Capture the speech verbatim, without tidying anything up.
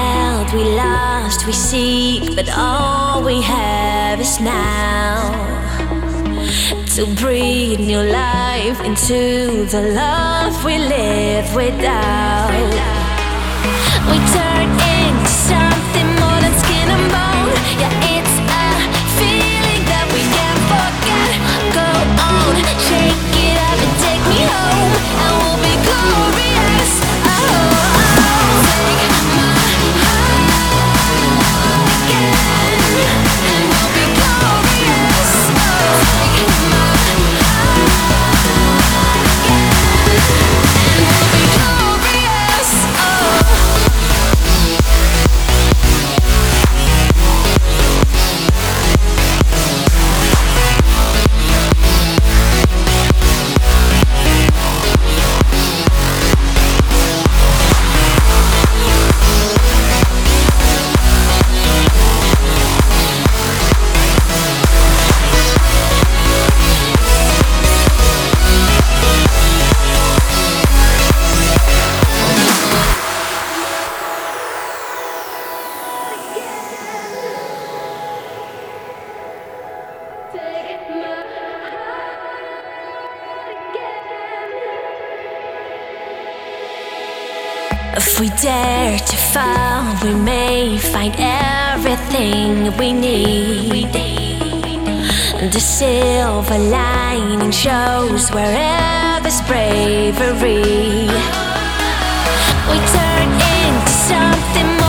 held, we lost, we seek, but all we have is now. To breathe new life into the love we live without. We turn into something more than skin and bone. Yeah, it's a feeling that we can't forget. Go on, shake it up and take me home, and we'll be glorious. Oh. If we dare to fall, we may find everything we need. The silver lining shows wherever's bravery. We turn into something